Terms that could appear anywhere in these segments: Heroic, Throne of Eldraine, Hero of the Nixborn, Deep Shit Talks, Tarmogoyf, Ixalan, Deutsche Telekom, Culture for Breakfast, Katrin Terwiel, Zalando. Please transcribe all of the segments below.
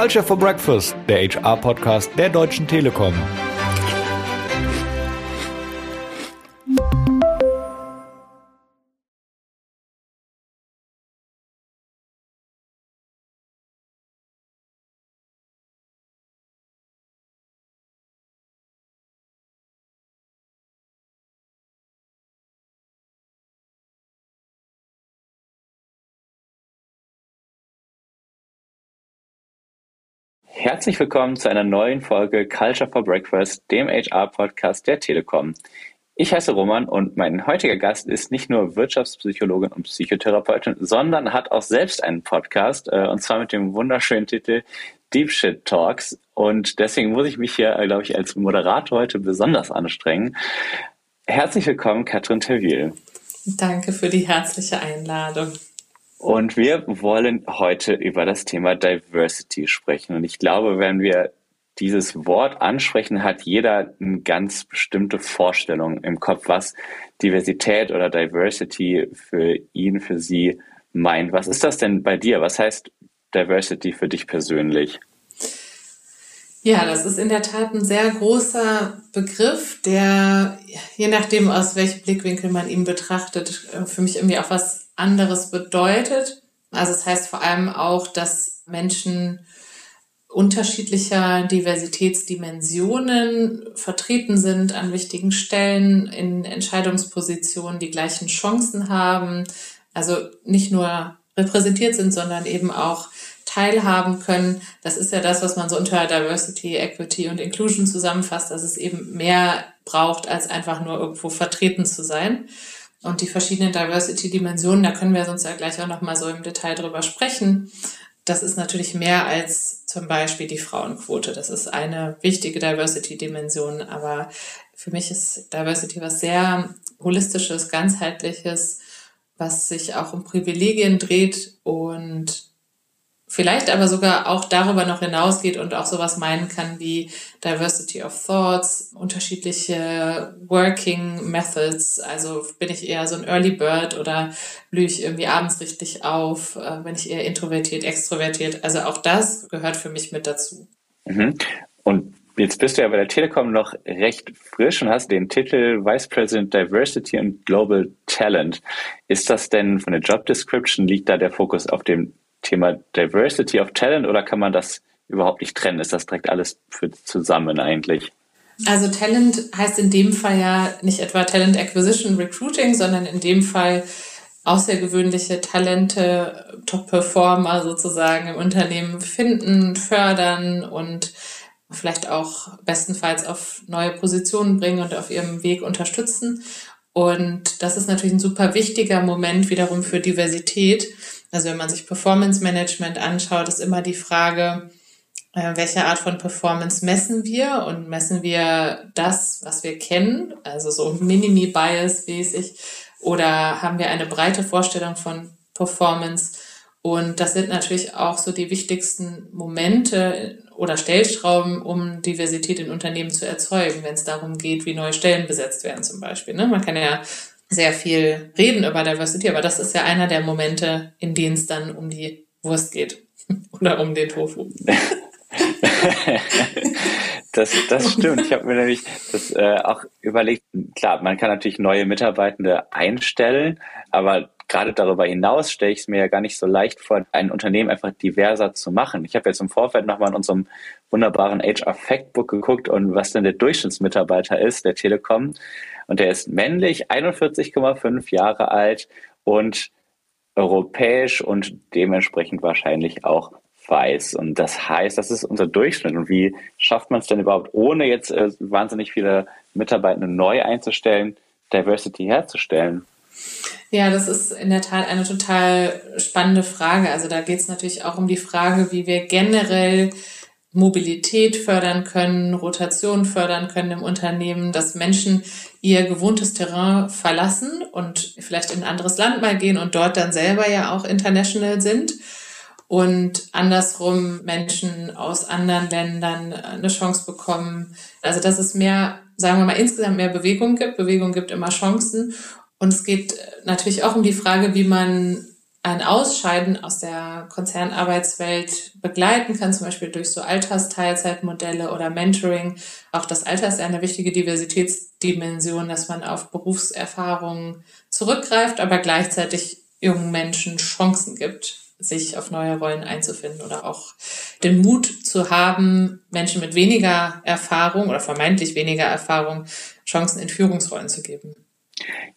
Culture for Breakfast, der HR-Podcast der Deutschen Telekom. Herzlich willkommen zu einer neuen Folge Culture for Breakfast, dem HR-Podcast der Telekom. Ich heiße Roman und mein heutiger Gast ist nicht nur Wirtschaftspsychologin und Psychotherapeutin, sondern hat auch selbst einen Podcast, und zwar mit dem wunderschönen Titel Deep Shit Talks. Und deswegen muss ich mich hier, glaube ich, als Moderator heute besonders anstrengen. Herzlich willkommen, Katrin Terwiel. Danke für die herzliche Einladung. Und wir wollen heute über das Thema Diversity sprechen. Und ich glaube, wenn wir dieses Wort ansprechen, hat jeder eine ganz bestimmte Vorstellung im Kopf, was Diversität oder Diversity für ihn, für sie meint. Was ist das denn bei dir? Was heißt Diversity für dich persönlich? Ja, das ist in der Tat ein sehr großer Begriff, der, je nachdem, aus welchem Blickwinkel man ihn betrachtet, für mich irgendwie auch was anderes bedeutet. Also es heißt vor allem auch, dass Menschen unterschiedlicher Diversitätsdimensionen vertreten sind an wichtigen Stellen, in Entscheidungspositionen die gleichen Chancen haben, also nicht nur repräsentiert sind, sondern eben auch teilhaben können. Das ist ja das, was man so unter Diversity, Equity und Inclusion zusammenfasst, dass es eben mehr braucht, als einfach nur irgendwo vertreten zu sein. Und die verschiedenen Diversity-Dimensionen, da können wir sonst ja gleich auch nochmal so im Detail drüber sprechen. Das ist natürlich mehr als zum Beispiel die Frauenquote. Das ist eine wichtige Diversity-Dimension, aber für mich ist Diversity was sehr Holistisches, Ganzheitliches, was sich auch um Privilegien dreht und vielleicht aber sogar auch darüber noch hinausgeht und auch sowas meinen kann wie Diversity of Thoughts, unterschiedliche Working Methods, also bin ich eher so ein Early Bird oder blühe ich irgendwie abends richtig auf, bin ich eher introvertiert, extrovertiert, also auch das gehört für mich mit dazu. Mhm. Und jetzt bist du ja bei der Telekom noch recht frisch und hast den Titel Vice President Diversity and Global Talent. Ist das denn von der Job Description, liegt da der Fokus auf dem Thema Diversity of Talent oder kann man das überhaupt nicht trennen? Ist das direkt alles für zusammen eigentlich? Also Talent heißt in dem Fall ja nicht etwa Talent Acquisition, Recruiting, sondern in dem Fall außergewöhnliche Talente, Top-Performer sozusagen im Unternehmen finden, fördern und vielleicht auch bestenfalls auf neue Positionen bringen und auf ihrem Weg unterstützen. Und das ist natürlich ein super wichtiger Moment wiederum für Diversität. Also wenn man sich Performance Management anschaut, ist immer die Frage, welche Art von Performance messen wir? Und messen wir das, was wir kennen, also so Minimi-Bias-mäßig, oder haben wir eine breite Vorstellung von Performance? Und das sind natürlich auch so die wichtigsten Momente oder Stellschrauben, um Diversität in Unternehmen zu erzeugen, wenn es darum geht, wie neue Stellen besetzt werden zum Beispiel. Ne? Man kann ja sehr viel reden über Diversity, aber das ist ja einer der Momente, in denen es dann um die Wurst geht oder um den Tofu. Das stimmt. Ich habe mir nämlich das auch überlegt. Klar, man kann natürlich neue Mitarbeitende einstellen, aber gerade darüber hinaus stelle ich es mir ja gar nicht so leicht vor, ein Unternehmen einfach diverser zu machen. Ich habe jetzt im Vorfeld nochmal in unserem wunderbaren HR-Factbook geguckt und was denn der Durchschnittsmitarbeiter ist, der Telekom. Und der ist männlich, 41,5 Jahre alt und europäisch und dementsprechend wahrscheinlich auch weiß. Und das heißt, das ist unser Durchschnitt. Und wie schafft man es denn überhaupt, ohne jetzt wahnsinnig viele Mitarbeitende neu einzustellen, Diversity herzustellen? Ja, das ist in der Tat eine total spannende Frage. Also da geht es natürlich auch um die Frage, wie wir generell Mobilität fördern können, Rotation fördern können im Unternehmen, dass Menschen ihr gewohntes Terrain verlassen und vielleicht in ein anderes Land mal gehen und dort dann selber ja auch international sind. Und andersrum Menschen aus anderen Ländern eine Chance bekommen. Also dass es mehr, sagen wir mal, insgesamt mehr Bewegung gibt. Bewegung gibt immer Chancen. Und es geht natürlich auch um die Frage, wie man ein Ausscheiden aus der Konzernarbeitswelt begleiten kann, zum Beispiel durch so Altersteilzeitmodelle oder Mentoring. Auch das Alter ist eine wichtige Diversitätsdimension, dass man auf Berufserfahrungen zurückgreift, aber gleichzeitig jungen Menschen Chancen gibt, sich auf neue Rollen einzufinden oder auch den Mut zu haben, Menschen mit weniger Erfahrung oder vermeintlich weniger Erfahrung Chancen in Führungsrollen zu geben.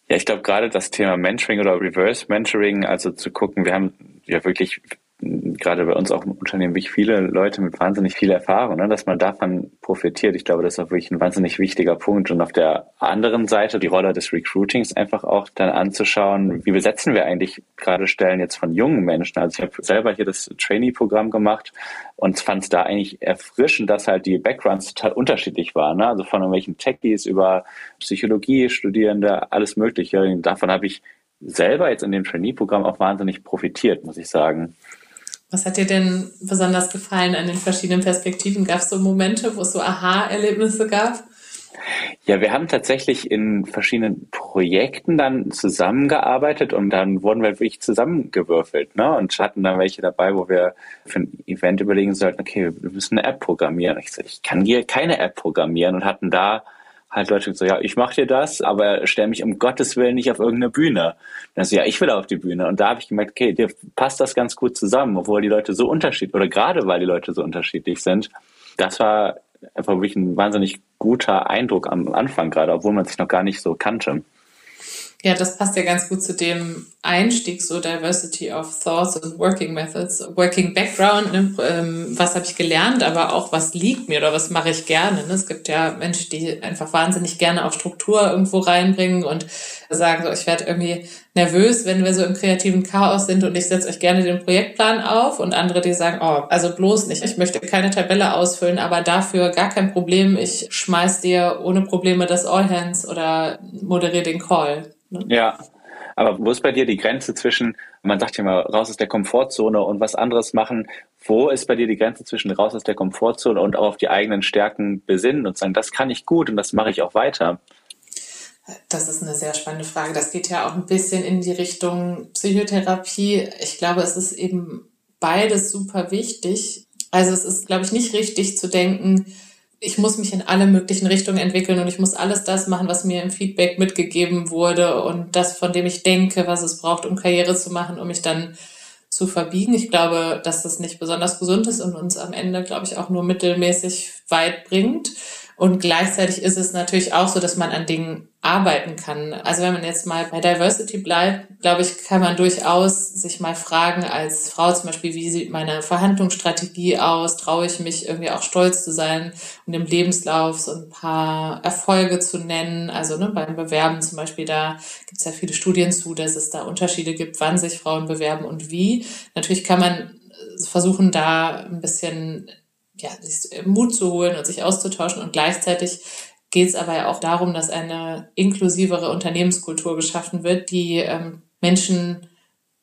Ja, ich glaube gerade das Thema Mentoring oder Reverse Mentoring, also zu gucken, wir haben ja wirklich gerade bei uns auch im Unternehmen wirklich viele Leute mit wahnsinnig viel Erfahrung, ne, dass man davon profitiert. Ich glaube, das ist auch wirklich ein wahnsinnig wichtiger Punkt. Und auf der anderen Seite die Rolle des Recruitings einfach auch dann anzuschauen, wie besetzen wir eigentlich gerade Stellen jetzt von jungen Menschen. Also ich habe selber hier das Trainee-Programm gemacht und fand es da eigentlich erfrischend, dass halt die Backgrounds total unterschiedlich waren. Ne? Also von irgendwelchen Techies über Psychologie, Studierende, alles Mögliche. Und davon habe ich selber jetzt in dem Trainee-Programm auch wahnsinnig profitiert, muss ich sagen. Was hat dir denn besonders gefallen an den verschiedenen Perspektiven? Gab es so Momente, wo es so Aha-Erlebnisse gab? Ja, wir haben tatsächlich in verschiedenen Projekten dann zusammengearbeitet und dann wurden wir wirklich zusammengewürfelt, ne? Und hatten dann welche dabei, wo wir für ein Event überlegen sollten, okay, wir müssen eine App programmieren. Ich sage, ich kann hier keine App programmieren und hatten da halt Leute gesagt, ja, ich mache dir das, aber stell mich um Gottes Willen nicht auf irgendeine Bühne. Dann so, ja, ich will auf die Bühne. Und da habe ich gemerkt, okay, dir passt das ganz gut zusammen, obwohl die Leute so unterschiedlich, oder gerade weil die Leute so unterschiedlich sind. Das war einfach wirklich ein wahnsinnig guter Eindruck am Anfang gerade, obwohl man sich noch gar nicht so kannte. Ja, das passt ja ganz gut zu dem Einstieg, so Diversity of Thoughts und Working Methods, Working Background, ne? Was habe ich gelernt, aber auch was liegt mir oder was mache ich gerne. Ne? Es gibt ja Menschen, die einfach wahnsinnig gerne auch Struktur irgendwo reinbringen und sagen, so, ich werde irgendwie nervös, wenn wir so im kreativen Chaos sind und ich setze euch gerne den Projektplan auf, und andere, die sagen, oh, also bloß nicht, ich möchte keine Tabelle ausfüllen, aber dafür gar kein Problem, ich schmeiß dir ohne Probleme das All Hands oder moderiere den Call. Ne? Ja, aber wo ist bei dir die Grenze zwischen, man sagt ja mal, raus aus der Komfortzone und was anderes machen, wo ist bei dir die Grenze zwischen raus aus der Komfortzone und auch auf die eigenen Stärken besinnen und sagen, das kann ich gut und das mache ich auch weiter? Das ist eine sehr spannende Frage. Das geht ja auch ein bisschen in die Richtung Psychotherapie. Ich glaube, es ist eben beides super wichtig. Also es ist, glaube ich, nicht richtig zu denken, ich muss mich in alle möglichen Richtungen entwickeln und ich muss alles das machen, was mir im Feedback mitgegeben wurde und das, von dem ich denke, was es braucht, um Karriere zu machen, um mich dann zu verbiegen. Ich glaube, dass das nicht besonders gesund ist und uns am Ende, glaube ich, auch nur mittelmäßig weit bringt. Und gleichzeitig ist es natürlich auch so, dass man an Dingen arbeiten kann. Also wenn man jetzt mal bei Diversity bleibt, glaube ich, kann man durchaus sich mal fragen als Frau zum Beispiel, wie sieht meine Verhandlungsstrategie aus? Traue ich mich irgendwie auch stolz zu sein und im Lebenslauf so ein paar Erfolge zu nennen? Also ne, beim Bewerben zum Beispiel, da gibt es ja viele Studien zu, dass es da Unterschiede gibt, wann sich Frauen bewerben und wie. Natürlich kann man versuchen, da ein bisschen ja, sich Mut zu holen und sich auszutauschen, und gleichzeitig geht es aber ja auch darum, dass eine inklusivere Unternehmenskultur geschaffen wird, die Menschen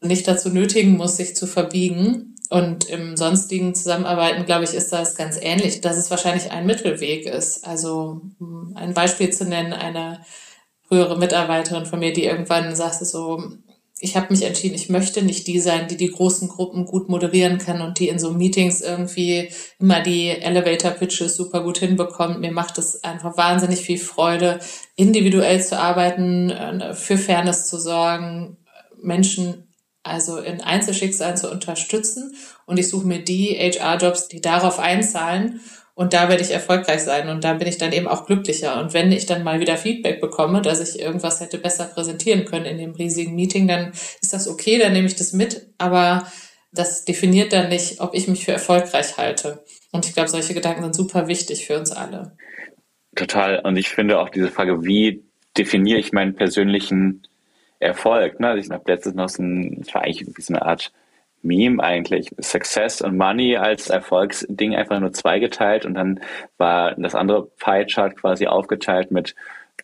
nicht dazu nötigen muss, sich zu verbiegen. Und im sonstigen Zusammenarbeiten, glaube ich, ist das ganz ähnlich, dass es wahrscheinlich ein Mittelweg ist. Also um ein Beispiel zu nennen, eine frühere Mitarbeiterin von mir, die irgendwann sagte so, ich habe mich entschieden, ich möchte nicht die sein, die die großen Gruppen gut moderieren kann und die in so Meetings irgendwie immer die Elevator-Pitches super gut hinbekommt. Mir macht es einfach wahnsinnig viel Freude, individuell zu arbeiten, für Fairness zu sorgen, Menschen also in Einzelschicksalen zu unterstützen. Und ich suche mir die HR-Jobs, die darauf einzahlen. Und da werde ich erfolgreich sein und da bin ich dann eben auch glücklicher. Und wenn ich dann mal wieder Feedback bekomme, dass ich irgendwas hätte besser präsentieren können in dem riesigen Meeting, dann ist das okay, dann nehme ich das mit. Aber das definiert dann nicht, ob ich mich für erfolgreich halte. Und ich glaube, solche Gedanken sind super wichtig für uns alle. Total. Und ich finde auch diese Frage, wie definiere ich meinen persönlichen Erfolg? Ne? Ich habe letztens noch so eine Art Meme eigentlich. Success und Money als Erfolgsding einfach nur zweigeteilt, und dann war das andere Pie-Chart quasi aufgeteilt mit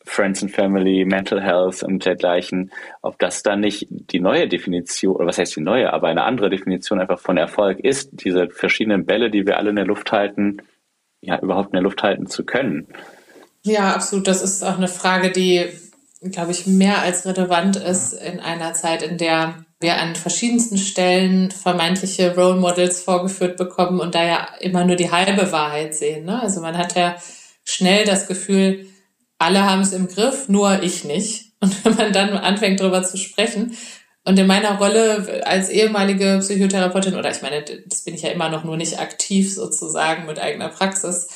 Friends and Family, Mental Health und dergleichen. Ob das dann nicht die neue Definition, oder was heißt die neue, aber eine andere Definition einfach von Erfolg ist, diese verschiedenen Bälle, die wir alle in der Luft halten, ja überhaupt in der Luft halten zu können. Ja, absolut. Das ist auch eine Frage, die, glaube ich, mehr als relevant ist in einer Zeit, in der wir an verschiedensten Stellen vermeintliche Role Models vorgeführt bekommen und da ja immer nur die halbe Wahrheit sehen. Ne? Also man hat ja schnell das Gefühl, alle haben es im Griff, nur ich nicht. Und wenn man dann anfängt, darüber zu sprechen, und in meiner Rolle als ehemalige Psychotherapeutin, oder ich meine, das bin ich ja immer noch, nur nicht aktiv sozusagen mit eigener Praxis,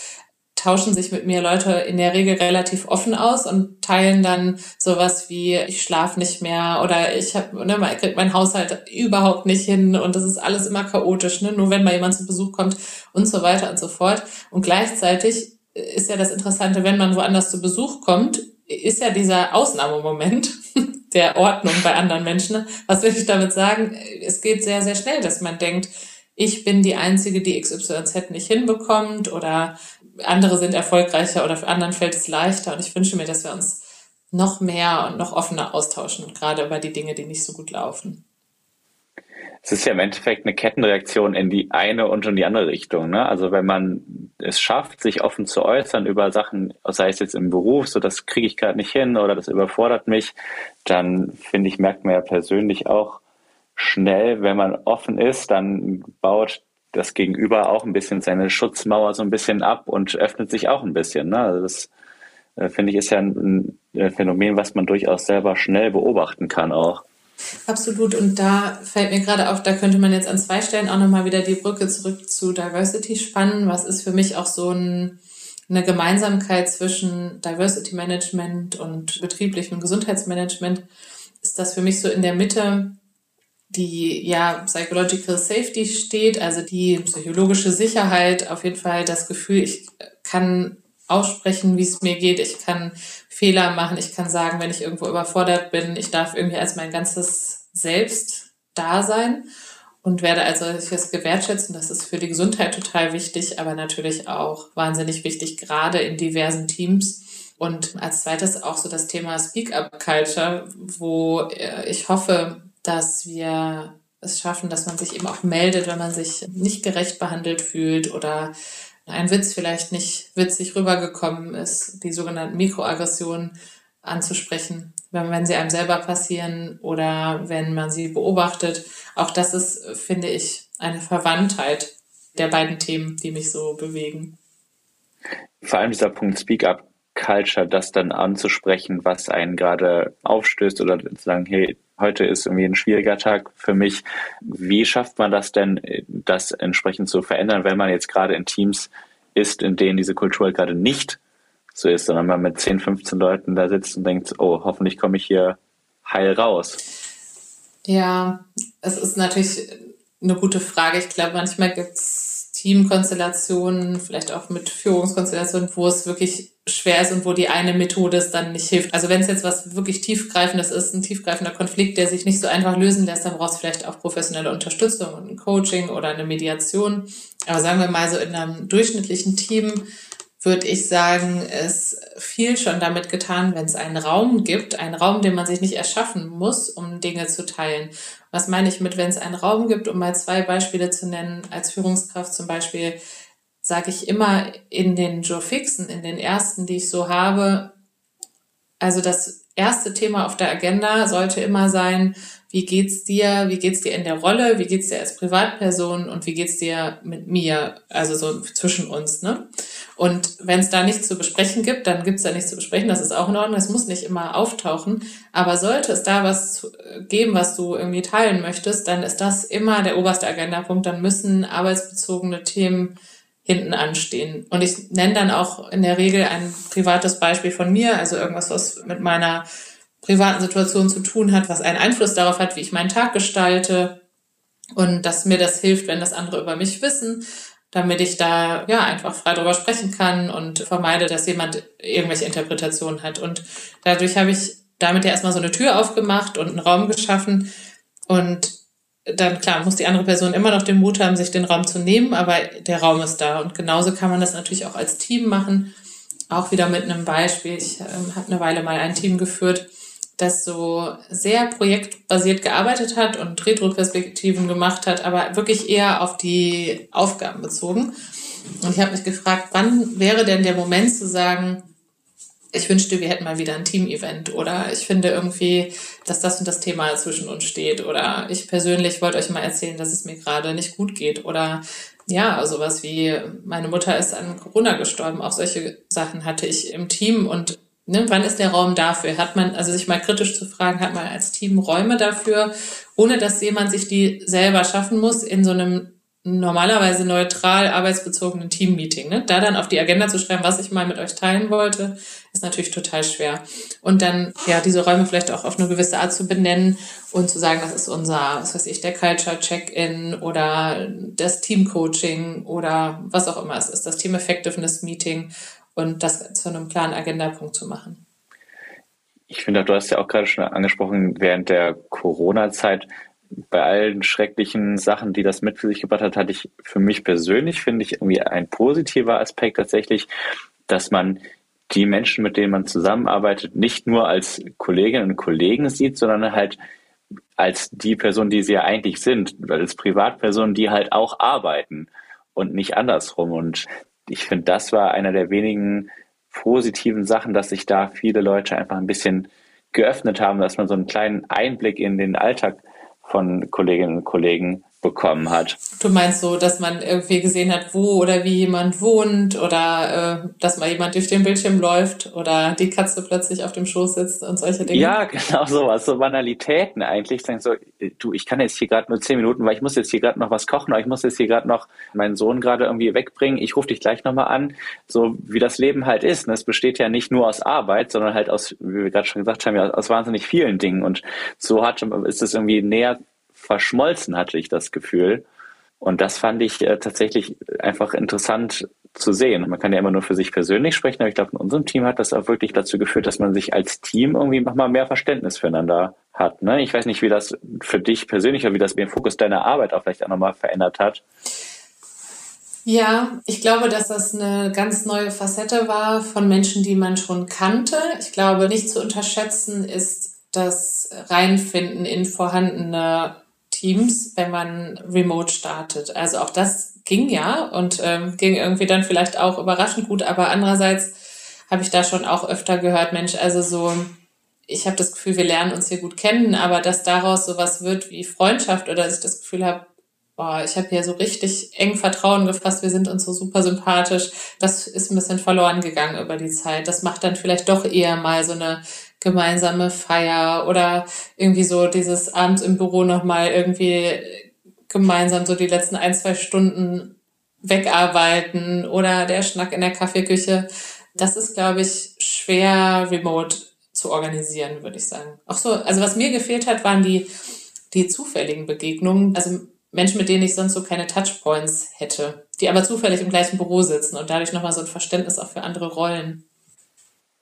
tauschen sich mit mir Leute in der Regel relativ offen aus und teilen dann sowas wie, ich schlafe nicht mehr oder ich kriege meinen Haushalt überhaupt nicht hin und das ist alles immer chaotisch, ne? Nur wenn mal jemand zu Besuch kommt und so weiter und so fort. Und gleichzeitig ist ja das Interessante, wenn man woanders zu Besuch kommt, ist ja dieser Ausnahmemoment der Ordnung bei anderen Menschen. Was will ich damit sagen? Es geht sehr, sehr schnell, dass man denkt, ich bin die Einzige, die XYZ nicht hinbekommt oder andere sind erfolgreicher oder für anderen fällt es leichter. Und ich wünsche mir, dass wir uns noch mehr und noch offener austauschen, gerade über die Dinge, die nicht so gut laufen. Es ist ja im Endeffekt eine Kettenreaktion in die eine und in die andere Richtung. Ne? Also wenn man es schafft, sich offen zu äußern über Sachen, sei es jetzt im Beruf, so das kriege ich gerade nicht hin oder das überfordert mich, dann finde ich, merkt man ja persönlich auch schnell, wenn man offen ist, dann baut das Gegenüber auch ein bisschen seine Schutzmauer so ein bisschen ab und öffnet sich auch ein bisschen. Ne? Also das, finde ich, ist ja ein Phänomen, was man durchaus selber schnell beobachten kann auch. Absolut. Und da fällt mir gerade auf, da könnte man jetzt an zwei Stellen auch nochmal wieder die Brücke zurück zu Diversity spannen. Was ist für mich auch so eine Gemeinsamkeit zwischen Diversity Management und betrieblichem Gesundheitsmanagement? Ist das für mich so in der Mitte, die ja Psychological Safety steht, also die psychologische Sicherheit, auf jeden Fall das Gefühl, ich kann aussprechen, wie es mir geht, ich kann Fehler machen, ich kann sagen, wenn ich irgendwo überfordert bin, ich darf irgendwie als mein ganzes Selbst da sein und werde als solches gewertschätzt. Und das ist für die Gesundheit total wichtig, aber natürlich auch wahnsinnig wichtig, gerade in diversen Teams. Und als zweites auch so das Thema Speak-up-Culture, wo ich hoffe, dass wir es schaffen, dass man sich eben auch meldet, wenn man sich nicht gerecht behandelt fühlt oder ein Witz vielleicht nicht witzig rübergekommen ist, die sogenannten Mikroaggressionen anzusprechen, wenn sie einem selber passieren oder wenn man sie beobachtet. Auch das ist, finde ich, eine Verwandtheit der beiden Themen, die mich so bewegen. Vor allem dieser Punkt Speak-up-Culture, das dann anzusprechen, was einen gerade aufstößt oder zu sagen, hey, heute ist irgendwie ein schwieriger Tag für mich. Wie schafft man das denn, das entsprechend zu verändern, wenn man jetzt gerade in Teams ist, in denen diese Kultur gerade nicht so ist, sondern man mit 10, 15 Leuten da sitzt und denkt, oh, hoffentlich komme ich hier heil raus? Ja, es ist natürlich eine gute Frage. Ich glaube, manchmal gibt es Teamkonstellationen, vielleicht auch mit Führungskonstellationen, wo es wirklich schwer ist und wo die eine Methode es dann nicht hilft. Also wenn es jetzt was wirklich Tiefgreifendes ist, ein tiefgreifender Konflikt, der sich nicht so einfach lösen lässt, dann braucht es vielleicht auch professionelle Unterstützung und ein Coaching oder eine Mediation. Aber sagen wir mal so, in einem durchschnittlichen Team würde ich sagen, ist viel schon damit getan, wenn es einen Raum gibt, einen Raum, den man sich nicht erschaffen muss, um Dinge zu teilen. Was meine ich mit, wenn es einen Raum gibt, um mal zwei Beispiele zu nennen, als Führungskraft zum Beispiel, sage ich immer in den Jurfixen, in den ersten, die ich so habe, also das erste Thema auf der Agenda sollte immer sein, wie geht's dir in der Rolle, wie geht's dir als Privatperson und wie geht's dir mit mir, also so zwischen uns, ne? Und wenn es da nichts zu besprechen gibt, dann gibt's da nichts zu besprechen, das ist auch in Ordnung, das muss nicht immer auftauchen, aber sollte es da was geben, was du irgendwie teilen möchtest, dann ist das immer der oberste Agendapunkt, dann müssen arbeitsbezogene Themen hinten anstehen. Und ich nenne dann auch in der Regel ein privates Beispiel von mir, also irgendwas, was mit meiner privaten Situation zu tun hat, was einen Einfluss darauf hat, wie ich meinen Tag gestalte und dass mir das hilft, wenn das andere über mich wissen, damit ich da ja einfach frei drüber sprechen kann und vermeide, dass jemand irgendwelche Interpretationen hat. Und dadurch habe ich damit ja erstmal so eine Tür aufgemacht und einen Raum geschaffen und dann, klar, muss die andere Person immer noch den Mut haben, sich den Raum zu nehmen, aber der Raum ist da. Und genauso kann man das natürlich auch als Team machen, auch wieder mit einem Beispiel. Ich habe eine Weile mal ein Team geführt, das so sehr projektbasiert gearbeitet hat und Retroperspektiven gemacht hat, aber wirklich eher auf die Aufgaben bezogen. Und ich habe mich gefragt, wann wäre denn der Moment zu sagen, ich wünschte, wir hätten mal wieder ein Team-Event, oder ich finde irgendwie, dass das und das Thema zwischen uns steht, oder ich persönlich wollte euch mal erzählen, dass es mir gerade nicht gut geht, oder ja, sowas wie, meine Mutter ist an Corona gestorben, auch solche Sachen hatte ich im Team und ne, wann ist der Raum dafür? Hat man, also sich mal kritisch zu fragen, hat man als Team Räume dafür, ohne dass jemand sich die selber schaffen muss in so einem normalerweise neutral arbeitsbezogenen Team-Meeting. Ne? Da dann auf die Agenda zu schreiben, was ich mal mit euch teilen wollte, ist natürlich total schwer. Und dann ja diese Räume vielleicht auch auf eine gewisse Art zu benennen und zu sagen, das ist unser, was weiß ich, der Culture-Check-In oder das Team-Coaching oder was auch immer es ist, das Team-Effectiveness-Meeting und das zu einem klaren Agendapunkt zu machen. Ich finde, du hast ja auch gerade schon angesprochen, während der Corona-Zeit, bei allen schrecklichen Sachen, die das mit für sich gebracht hat, hatte ich für mich persönlich, finde ich, irgendwie ein positiver Aspekt tatsächlich, dass man die Menschen, mit denen man zusammenarbeitet, nicht nur als Kolleginnen und Kollegen sieht, sondern halt als die Person, die sie ja eigentlich sind, als Privatpersonen, die halt auch arbeiten und nicht andersrum. Und ich finde, das war einer der wenigen positiven Sachen, dass sich da viele Leute einfach ein bisschen geöffnet haben, dass man so einen kleinen Einblick in den Alltag von Kolleginnen und Kollegen bekommen hat. Du meinst so, dass man irgendwie gesehen hat, wo oder wie jemand wohnt oder dass mal jemand durch den Bildschirm läuft oder die Katze plötzlich auf dem Schoß sitzt und solche Dinge? Ja, genau sowas, so Banalitäten eigentlich. Sagen so, du, ich kann jetzt hier gerade nur 10 Minuten, weil ich muss jetzt hier gerade noch was kochen oder ich muss jetzt hier gerade noch meinen Sohn gerade irgendwie wegbringen. Ich rufe dich gleich nochmal an. So wie das Leben halt ist. Und es besteht ja nicht nur aus Arbeit, sondern halt aus, wie wir gerade schon gesagt haben, ja, aus wahnsinnig vielen Dingen. Und so ist es irgendwie näher verschmolzen, hatte ich das Gefühl. Und das fand ich tatsächlich einfach interessant zu sehen. Man kann ja immer nur für sich persönlich sprechen, aber ich glaube, in unserem Team hat das auch wirklich dazu geführt, dass man sich als Team irgendwie nochmal mehr Verständnis füreinander hat. Ne? Ich weiß nicht, wie das für dich persönlich oder wie das den Fokus deiner Arbeit auch vielleicht auch nochmal verändert hat. Ja, ich glaube, dass das eine ganz neue Facette war von Menschen, die man schon kannte. Ich glaube, nicht zu unterschätzen ist das Reinfinden in vorhandene Teams, wenn man remote startet. Also auch das ging ja und ging irgendwie dann vielleicht auch überraschend gut, aber andererseits habe ich da schon auch öfter gehört, Mensch, also so, ich habe das Gefühl, wir lernen uns hier gut kennen, aber dass daraus sowas wird wie Freundschaft oder dass ich das Gefühl habe, boah, ich habe hier so richtig eng Vertrauen gefasst, wir sind uns so super sympathisch, das ist ein bisschen verloren gegangen über die Zeit. Das macht dann vielleicht doch eher mal so eine gemeinsame Feier oder irgendwie so dieses abends im Büro nochmal irgendwie gemeinsam so die letzten 1-2 Stunden wegarbeiten oder der Schnack in der Kaffeeküche. Das ist, glaube ich, schwer remote zu organisieren, würde ich sagen. Auch so, also was mir gefehlt hat, waren die zufälligen Begegnungen. Also Menschen, mit denen ich sonst so keine Touchpoints hätte, die aber zufällig im gleichen Büro sitzen und dadurch nochmal so ein Verständnis auch für andere Rollen.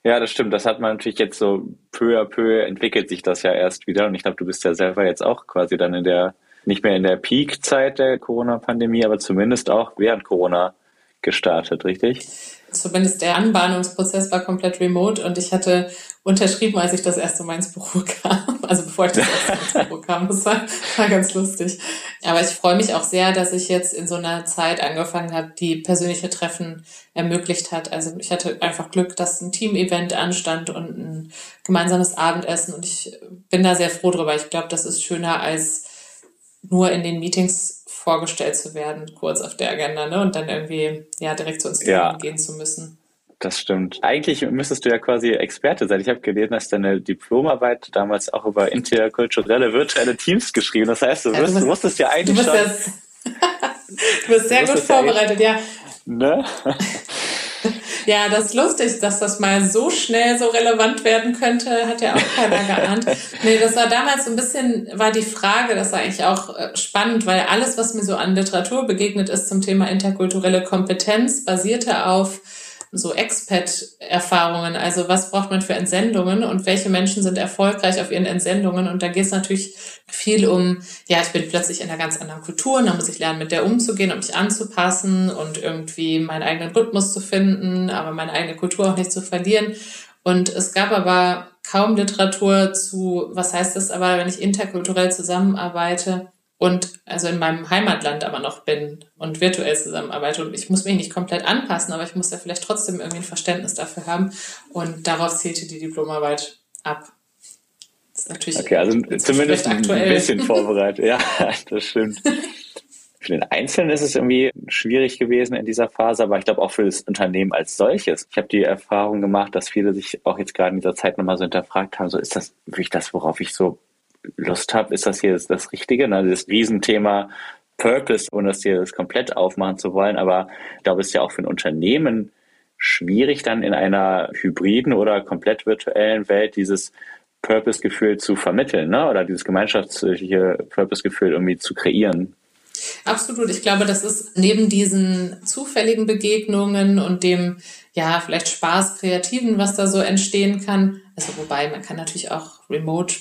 Ja, das stimmt. Das hat man natürlich jetzt so peu à peu entwickelt sich das ja erst wieder. Und ich glaube, du bist ja selber jetzt auch quasi dann in der, nicht mehr in der Peak-Zeit der Corona-Pandemie, aber zumindest auch während Corona gestartet, richtig? Zumindest der Anbahnungsprozess war komplett remote und ich hatte unterschrieben, als ich das erste Mal ins Büro kam. Also bevor ich das erste Mal ins Büro kam, das war ganz lustig. Aber ich freue mich auch sehr, dass ich jetzt in so einer Zeit angefangen habe, die persönliche Treffen ermöglicht hat. Also ich hatte einfach Glück, dass ein Team-Event anstand und ein gemeinsames Abendessen und ich bin da sehr froh drüber. Ich glaube, das ist schöner als nur in den Meetings vorgestellt zu werden, kurz auf der Agenda, ne? Und dann irgendwie ja direkt zu uns gehen zu müssen. Das stimmt. Eigentlich müsstest du ja quasi Experte sein. Ich habe gelesen, dass deine Diplomarbeit damals auch über interkulturelle virtuelle Teams geschrieben. Das heißt, du musstest ja eigentlich schon... Du bist sehr gut vorbereitet, ja. Ne? Ja, das ist lustig, dass das mal so schnell so relevant werden könnte, hat ja auch keiner geahnt. Nee, das war damals so ein bisschen, war die Frage, das war eigentlich auch spannend, weil alles, was mir so an Literatur begegnet ist zum Thema interkulturelle Kompetenz, basierte auf so Expat-Erfahrungen. Also was braucht man für Entsendungen und welche Menschen sind erfolgreich auf ihren Entsendungen? Und da geht es natürlich viel um, ja, ich bin plötzlich in einer ganz anderen Kultur und dann muss ich lernen, mit der umzugehen und mich anzupassen und irgendwie meinen eigenen Rhythmus zu finden, aber meine eigene Kultur auch nicht zu verlieren. Und es gab aber kaum Literatur zu, was heißt das aber, wenn ich interkulturell zusammenarbeite, und also in meinem Heimatland aber noch bin und virtuell zusammenarbeite. Und ich muss mich nicht komplett anpassen, aber ich muss da vielleicht trotzdem irgendwie ein Verständnis dafür haben. Und darauf zielte die Diplomarbeit ab. Das ist natürlich okay, also zumindest aktuell. Ein bisschen vorbereitet. Ja, das stimmt. Für den Einzelnen ist es irgendwie schwierig gewesen in dieser Phase, aber ich glaube auch für das Unternehmen als solches. Ich habe die Erfahrung gemacht, dass viele sich auch jetzt gerade in dieser Zeit nochmal so hinterfragt haben, so ist das wirklich das, worauf ich so Lust habe? Ist das hier das Richtige? Also das Riesenthema Purpose, ohne das hier das komplett aufmachen zu wollen. Aber ich glaube, es ist ja auch für ein Unternehmen schwierig, dann in einer hybriden oder komplett virtuellen Welt dieses Purpose-Gefühl zu vermitteln, ne? Oder dieses gemeinschaftliche Purpose-Gefühl irgendwie zu kreieren. Absolut. Ich glaube, das ist neben diesen zufälligen Begegnungen und dem, ja, vielleicht Spaß, Kreativen, was da so entstehen kann. Also wobei, man kann natürlich auch remote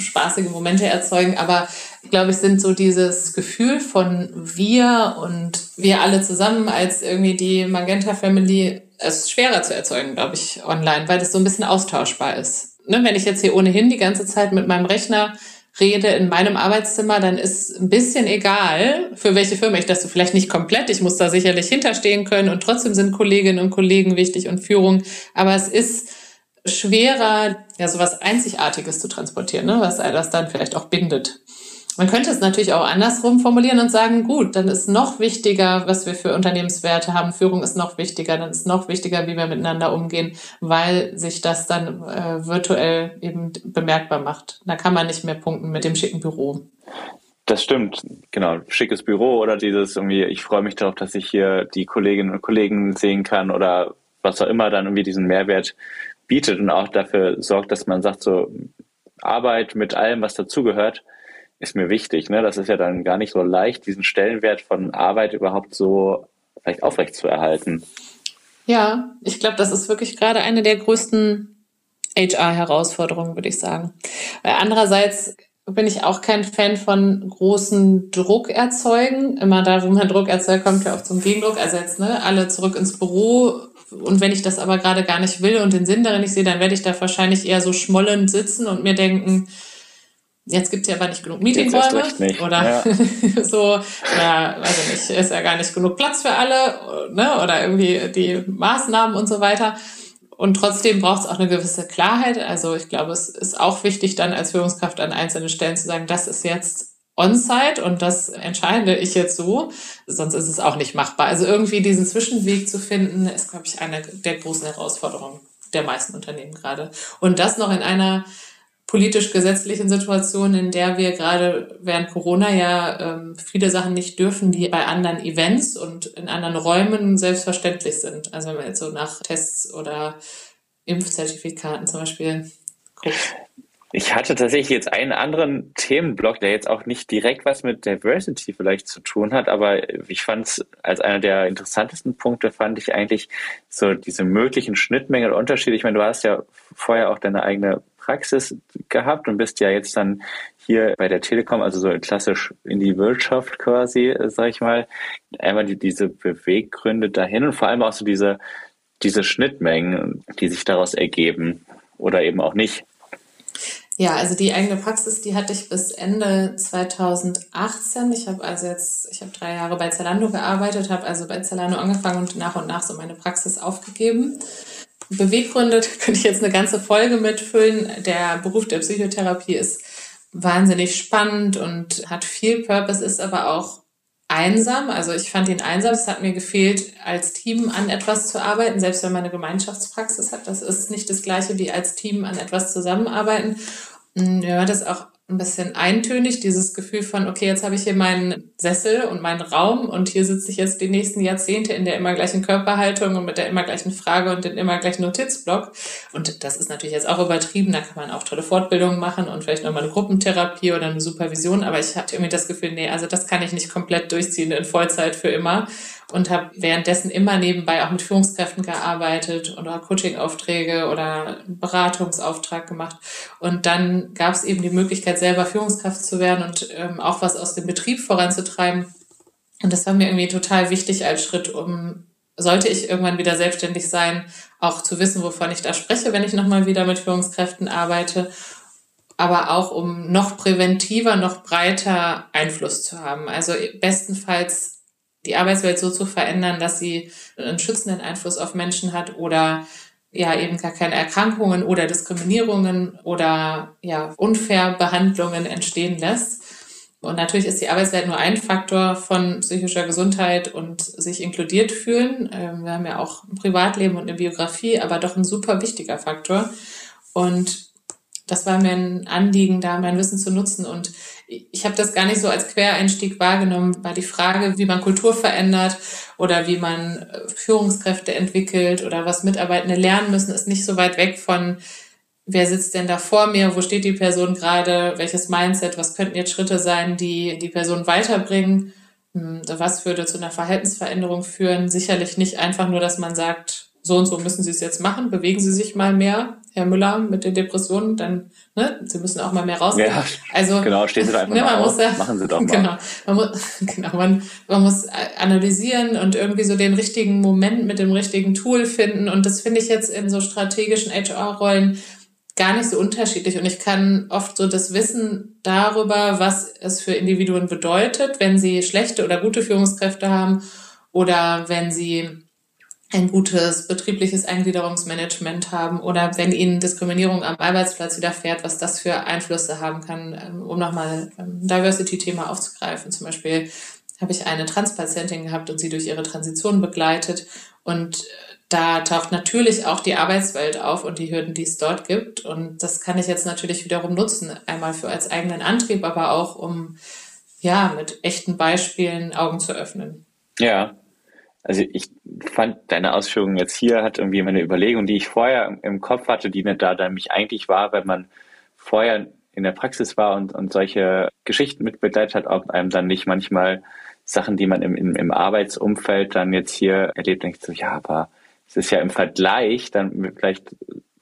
spaßige Momente erzeugen, aber glaube ich, sind so dieses Gefühl von wir und wir alle zusammen als irgendwie die Magenta Family, es ist schwerer zu erzeugen, glaube ich, online, weil das so ein bisschen austauschbar ist. Ne? Wenn ich jetzt hier ohnehin die ganze Zeit mit meinem Rechner rede in meinem Arbeitszimmer, dann ist ein bisschen egal, für welche Firma ich das so vielleicht nicht komplett, ich muss da sicherlich hinterstehen können und trotzdem sind Kolleginnen und Kollegen wichtig und Führung, aber es ist schwerer, ja, so was Einzigartiges zu transportieren, ne, was das dann vielleicht auch bindet. Man könnte es natürlich auch andersrum formulieren und sagen, gut, dann ist noch wichtiger, was wir für Unternehmenswerte haben, Führung ist noch wichtiger, dann ist noch wichtiger, wie wir miteinander umgehen, weil sich das dann virtuell eben bemerkbar macht. Da kann man nicht mehr punkten mit dem schicken Büro. Das stimmt, genau. Schickes Büro oder dieses irgendwie, ich freue mich darauf, dass ich hier die Kolleginnen und Kollegen sehen kann oder was auch immer, dann irgendwie diesen Mehrwert bietet und auch dafür sorgt, dass man sagt, so Arbeit mit allem, was dazugehört, ist mir wichtig. Ne? Das ist ja dann gar nicht so leicht, diesen Stellenwert von Arbeit überhaupt so vielleicht aufrecht zu erhalten. Ja, ich glaube, das ist wirklich gerade eine der größten HR-Herausforderungen, würde ich sagen. Weil andererseits bin ich auch kein Fan von großen Druck erzeugen. Immer da, wo man Druck erzeugt, kommt ja auch zum Gegendruck. Also jetzt, ne, alle zurück ins Büro. Und wenn ich das aber gerade gar nicht will und den Sinn darin nicht sehe, dann werde ich da wahrscheinlich eher so schmollend sitzen und mir denken, jetzt gibt es ja aber nicht genug Meetingräume oder ja. So, ja, weiß ich nicht, ist ja gar nicht genug Platz für alle, ne? Oder irgendwie die Maßnahmen und so weiter. Und trotzdem braucht es auch eine gewisse Klarheit. Also ich glaube, es ist auch wichtig, dann als Führungskraft an einzelnen Stellen zu sagen, das ist jetzt on-site und das entscheide ich jetzt so, sonst ist es auch nicht machbar. Also irgendwie diesen Zwischenweg zu finden, ist, glaube ich, eine der großen Herausforderungen der meisten Unternehmen gerade. Und das noch in einer politisch-gesetzlichen Situation, in der wir gerade während Corona ja viele Sachen nicht dürfen, die bei anderen Events und in anderen Räumen selbstverständlich sind. Also wenn man jetzt so nach Tests oder Impfzertifikaten zum Beispiel guckt. Ich hatte tatsächlich jetzt einen anderen Themenblock, der jetzt auch nicht direkt was mit Diversity vielleicht zu tun hat, aber ich fand es als einer der interessantesten Punkte, fand ich eigentlich so diese möglichen Schnittmengen oder Unterschiede. Ich meine, du hast ja vorher auch deine eigene Praxis gehabt und bist ja jetzt dann hier bei der Telekom, also so klassisch in die Wirtschaft quasi, sag ich mal, einmal diese Beweggründe dahin und vor allem auch so diese Schnittmengen, die sich daraus ergeben oder eben auch nicht. Ja, also die eigene Praxis, die hatte ich bis Ende 2018. Ich habe 3 Jahre bei Zalando gearbeitet, habe also bei Zalando angefangen und nach so meine Praxis aufgegeben. Beweggründe, da könnte ich jetzt eine ganze Folge mitfüllen. Der Beruf der Psychotherapie ist wahnsinnig spannend und hat viel Purpose, ist aber auch einsam. Also ich fand ihn einsam. Es hat mir gefehlt, als Team an etwas zu arbeiten, selbst wenn man eine Gemeinschaftspraxis hat. Das ist nicht das Gleiche wie als Team an etwas zusammenarbeiten. Ja, das ist auch ein bisschen eintönig, dieses Gefühl von, okay, jetzt habe ich hier meinen Sessel und meinen Raum und hier sitze ich jetzt die nächsten Jahrzehnte in der immer gleichen Körperhaltung und mit der immer gleichen Frage und den immer gleichen Notizblock. Und das ist natürlich jetzt auch übertrieben, da kann man auch tolle Fortbildungen machen und vielleicht nochmal eine Gruppentherapie oder eine Supervision, aber ich hatte irgendwie das Gefühl, nee, also das kann ich nicht komplett durchziehen in Vollzeit für immer und habe währenddessen immer nebenbei auch mit Führungskräften gearbeitet oder Coaching-Aufträge oder einen Beratungsauftrag gemacht. Und dann gab es eben die Möglichkeit, selber Führungskraft zu werden und auch was aus dem Betrieb voranzutreiben. Und das war mir irgendwie total wichtig als Schritt, um, sollte ich irgendwann wieder selbstständig sein, auch zu wissen, wovon ich da spreche, wenn ich nochmal wieder mit Führungskräften arbeite. aber auch um noch präventiver, noch breiter Einfluss zu haben. Also bestenfalls die Arbeitswelt so zu verändern, dass sie einen schützenden Einfluss auf Menschen hat oder ja eben gar keine Erkrankungen oder Diskriminierungen oder ja unfair Behandlungen entstehen lässt. Und natürlich ist die Arbeitswelt nur ein Faktor von psychischer Gesundheit und sich inkludiert fühlen. Wir haben ja auch ein Privatleben und eine Biografie, aber doch ein super wichtiger Faktor. Und das war mir ein Anliegen, da mein Wissen zu nutzen. Und ich habe das gar nicht so als Quereinstieg wahrgenommen, weil die Frage, wie man Kultur verändert oder wie man Führungskräfte entwickelt oder was Mitarbeitende lernen müssen, ist nicht so weit weg von, wer sitzt denn da vor mir, wo steht die Person gerade, welches Mindset, was könnten jetzt Schritte sein, die die Person weiterbringen, was würde zu einer Verhaltensveränderung führen. Sicherlich nicht einfach nur, dass man sagt, so und so müssen Sie es jetzt machen, bewegen Sie sich mal mehr, Herr Müller, mit den Depressionen, dann, ne, Sie müssen auch mal mehr rausgehen. Ja, also, genau, stehen Sie da einfach mal auf, machen Sie doch mal. Man muss analysieren und irgendwie so den richtigen Moment mit dem richtigen Tool finden, und das finde ich jetzt in so strategischen HR-Rollen gar nicht so unterschiedlich, und ich kann oft so das Wissen darüber, was es für Individuen bedeutet, wenn sie schlechte oder gute Führungskräfte haben oder wenn sie ein gutes betriebliches Eingliederungsmanagement haben oder wenn ihnen Diskriminierung am Arbeitsplatz widerfährt, was das für Einflüsse haben kann, um nochmal ein Diversity-Thema aufzugreifen. Zum Beispiel habe ich eine Transpatientin gehabt und sie durch ihre Transition begleitet, und da taucht natürlich auch die Arbeitswelt auf und die Hürden, die es dort gibt, und das kann ich jetzt natürlich wiederum nutzen, einmal für als eigenen Antrieb, aber auch um ja mit echten Beispielen Augen zu öffnen. Ja. Also ich fand, deine Ausführung jetzt hier hat irgendwie meine Überlegung, die ich vorher im Kopf hatte, die nicht da nämlich eigentlich war, weil man vorher in der Praxis war und solche Geschichten mitbegleitet hat, ob einem dann nicht manchmal Sachen, die man im Arbeitsumfeld dann jetzt hier erlebt, denkt so, ja, aber es ist ja im Vergleich dann vielleicht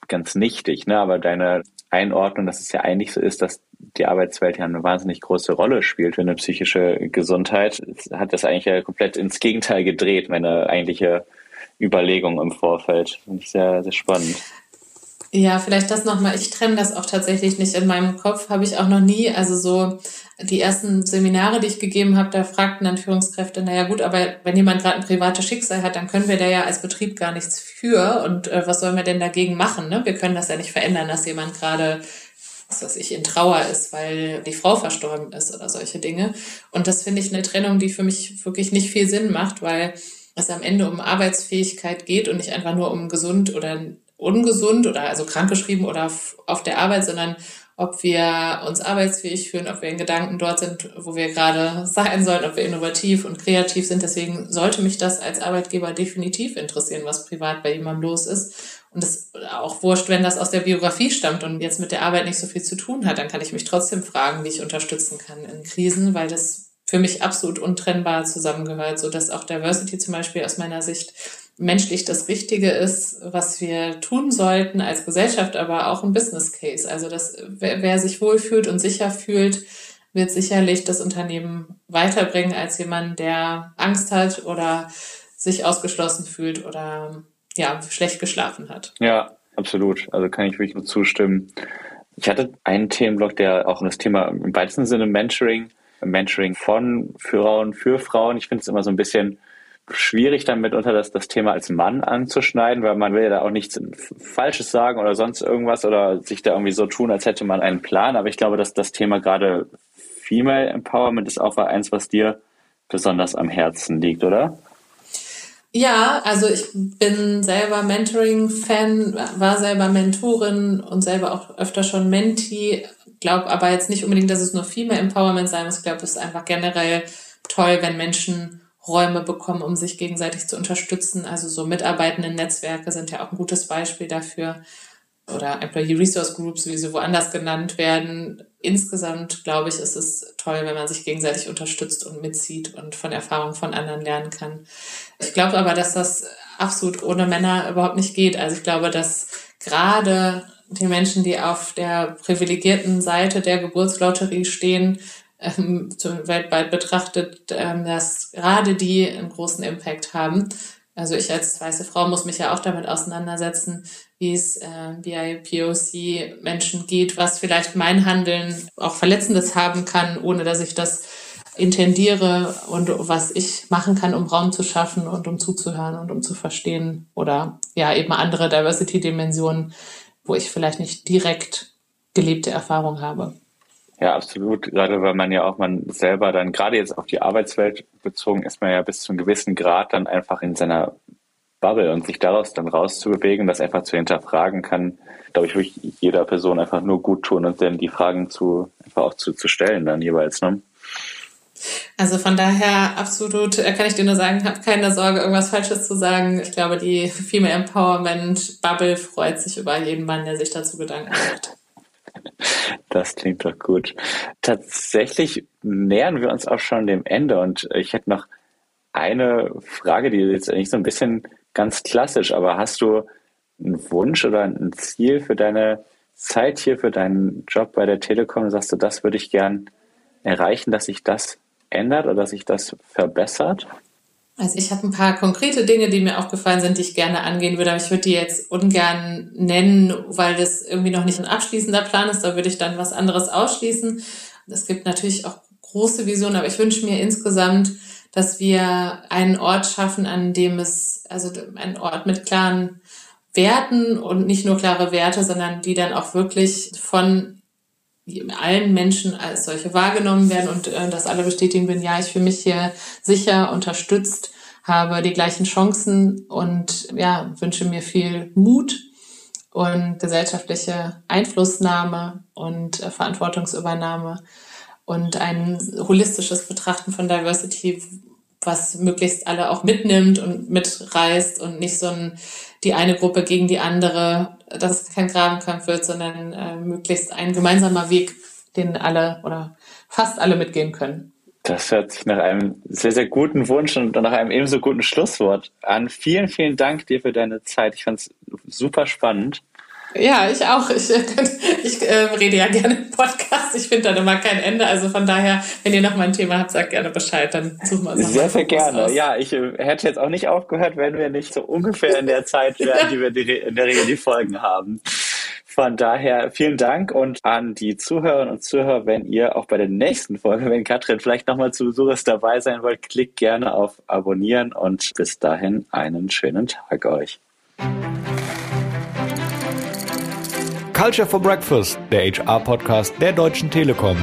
ganz nichtig, ne? Aber deine Einordnung, dass es ja eigentlich so ist, dass die Arbeitswelt ja eine wahnsinnig große Rolle spielt für eine psychische Gesundheit, hat das eigentlich ja komplett ins Gegenteil gedreht, meine eigentliche Überlegung im Vorfeld. Finde ich sehr, sehr spannend. Ja, vielleicht das nochmal. Ich trenne das auch tatsächlich nicht. In meinem Kopf habe ich auch noch nie, also so die ersten Seminare, die ich gegeben habe, da fragten dann Führungskräfte, naja gut, aber wenn jemand gerade ein privates Schicksal hat, dann können wir da ja als Betrieb gar nichts für, und was sollen wir denn dagegen machen? Ne? Wir können das ja nicht verändern, dass jemand gerade, was weiß ich, in Trauer ist, weil die Frau verstorben ist oder solche Dinge. Und das finde ich eine Trennung, die für mich wirklich nicht viel Sinn macht, weil es am Ende um Arbeitsfähigkeit geht und nicht einfach nur um gesund oder ungesund oder also krankgeschrieben oder auf der Arbeit, sondern ob wir uns arbeitsfähig fühlen, ob wir in Gedanken dort sind, wo wir gerade sein sollen, ob wir innovativ und kreativ sind. Deswegen sollte mich das als Arbeitgeber definitiv interessieren, was privat bei jemandem los ist. Und es ist auch wurscht, wenn das aus der Biografie stammt und jetzt mit der Arbeit nicht so viel zu tun hat, dann kann ich mich trotzdem fragen, wie ich unterstützen kann in Krisen, weil das für mich absolut untrennbar zusammengehört, sodass auch Diversity zum Beispiel aus meiner Sicht menschlich das Richtige ist, was wir tun sollten als Gesellschaft, aber auch ein Business Case. Also dass wer sich wohlfühlt und sicher fühlt, wird sicherlich das Unternehmen weiterbringen als jemand, der Angst hat oder sich ausgeschlossen fühlt oder ja schlecht geschlafen hat. Ja, absolut. Also kann ich wirklich nur zustimmen. Ich hatte einen Themenblock, der auch um das Thema im weitesten Sinne Mentoring von Frauen für Frauen. Ich finde es immer so ein bisschen schwierig, dann mitunter das Thema als Mann anzuschneiden, weil man will ja da auch nichts Falsches sagen oder sonst irgendwas oder sich da irgendwie so tun, als hätte man einen Plan. Aber ich glaube, dass das Thema gerade Female Empowerment ist auch eins, was dir besonders am Herzen liegt, oder? Ja, also ich bin selber Mentoring-Fan, war selber Mentorin und selber auch öfter schon Mentee. Glaube aber jetzt nicht unbedingt, dass es nur Female Empowerment sein muss. Ich glaube, es ist einfach generell toll, wenn Menschen Räume bekommen, um sich gegenseitig zu unterstützen. Also so mitarbeitende Netzwerke sind ja auch ein gutes Beispiel dafür. Oder Employee Resource Groups, wie sie woanders genannt werden. Insgesamt, glaube ich, ist es toll, wenn man sich gegenseitig unterstützt und mitzieht und von Erfahrungen von anderen lernen kann. Ich glaube aber, dass das absolut ohne Männer überhaupt nicht geht. Also ich glaube, dass gerade die Menschen, die auf der privilegierten Seite der Geburtslotterie stehen, weltweit betrachtet, dass gerade die einen großen Impact haben. Also ich als weiße Frau muss mich ja auch damit auseinandersetzen, wie es bei POC-Menschen geht, was vielleicht mein Handeln auch Verletzendes haben kann, ohne dass ich das intendiere, und was ich machen kann, um Raum zu schaffen und um zuzuhören und um zu verstehen, oder ja eben andere Diversity-Dimensionen, wo ich vielleicht nicht direkt gelebte Erfahrung habe. Ja, absolut. Gerade weil man ja auch selber dann gerade jetzt auf die Arbeitswelt bezogen ist, man ja bis zu einem gewissen Grad dann einfach in seiner Bubble, und sich daraus dann rauszubewegen, das einfach zu hinterfragen, kann, glaube ich, wirklich jeder Person einfach nur gut tun und dann die Fragen einfach auch zu stellen dann jeweils, ne? Also von daher absolut, kann ich dir nur sagen, habe keine Sorge, irgendwas Falsches zu sagen. Ich glaube, die Female Empowerment Bubble freut sich über jeden Mann, der sich dazu Gedanken macht. Das klingt doch gut. Tatsächlich nähern wir uns auch schon dem Ende, und ich hätte noch eine Frage, die jetzt eigentlich so ein bisschen ganz klassisch, aber hast du einen Wunsch oder ein Ziel für deine Zeit hier, für deinen Job bei der Telekom? Sagst du, das würde ich gern erreichen, dass sich das ändert oder dass sich das verbessert? Also ich habe ein paar konkrete Dinge, die mir aufgefallen sind, die ich gerne angehen würde, aber ich würde die jetzt ungern nennen, weil das irgendwie noch nicht ein abschließender Plan ist. Da würde ich dann was anderes ausschließen. Es gibt natürlich auch große Visionen, aber ich wünsche mir insgesamt, dass wir einen Ort schaffen, an dem es, also einen Ort mit klaren Werten, und nicht nur klare Werte, sondern die dann auch wirklich von allen Menschen als solche wahrgenommen werden und dass alle bestätigen werden, ja, ich fühle mich hier sicher, unterstützt, habe die gleichen Chancen und ja, wünsche mir viel Mut und gesellschaftliche Einflussnahme und Verantwortungsübernahme und ein holistisches Betrachten von Diversity, was möglichst alle auch mitnimmt und mitreißt und nicht so die eine Gruppe gegen die andere, dass es kein Grabenkampf wird, sondern möglichst ein gemeinsamer Weg, den alle oder fast alle mitgehen können. Das hört sich nach einem sehr, sehr guten Wunsch und nach einem ebenso guten Schlusswort an. Vielen, vielen Dank dir für deine Zeit. Ich fand es super spannend. Ja, ich auch. Ich rede ja gerne im Podcast. Ich finde dann immer kein Ende. Also von daher, wenn ihr noch mal ein Thema habt, sagt gerne Bescheid. Dann suchen wir uns noch sehr, sehr gerne. Aus. Ja, ich hätte jetzt auch nicht aufgehört, wenn wir nicht so ungefähr in der Zeit wären, die wir in der Regel die Folgen haben. Von daher vielen Dank, und an die Zuhörerinnen und Zuhörer, wenn ihr auch bei der nächsten Folge, wenn Katrin vielleicht nochmal zu Suris dabei sein wollt, klickt gerne auf Abonnieren, und bis dahin einen schönen Tag euch. Culture for Breakfast, der HR-Podcast der Deutschen Telekom.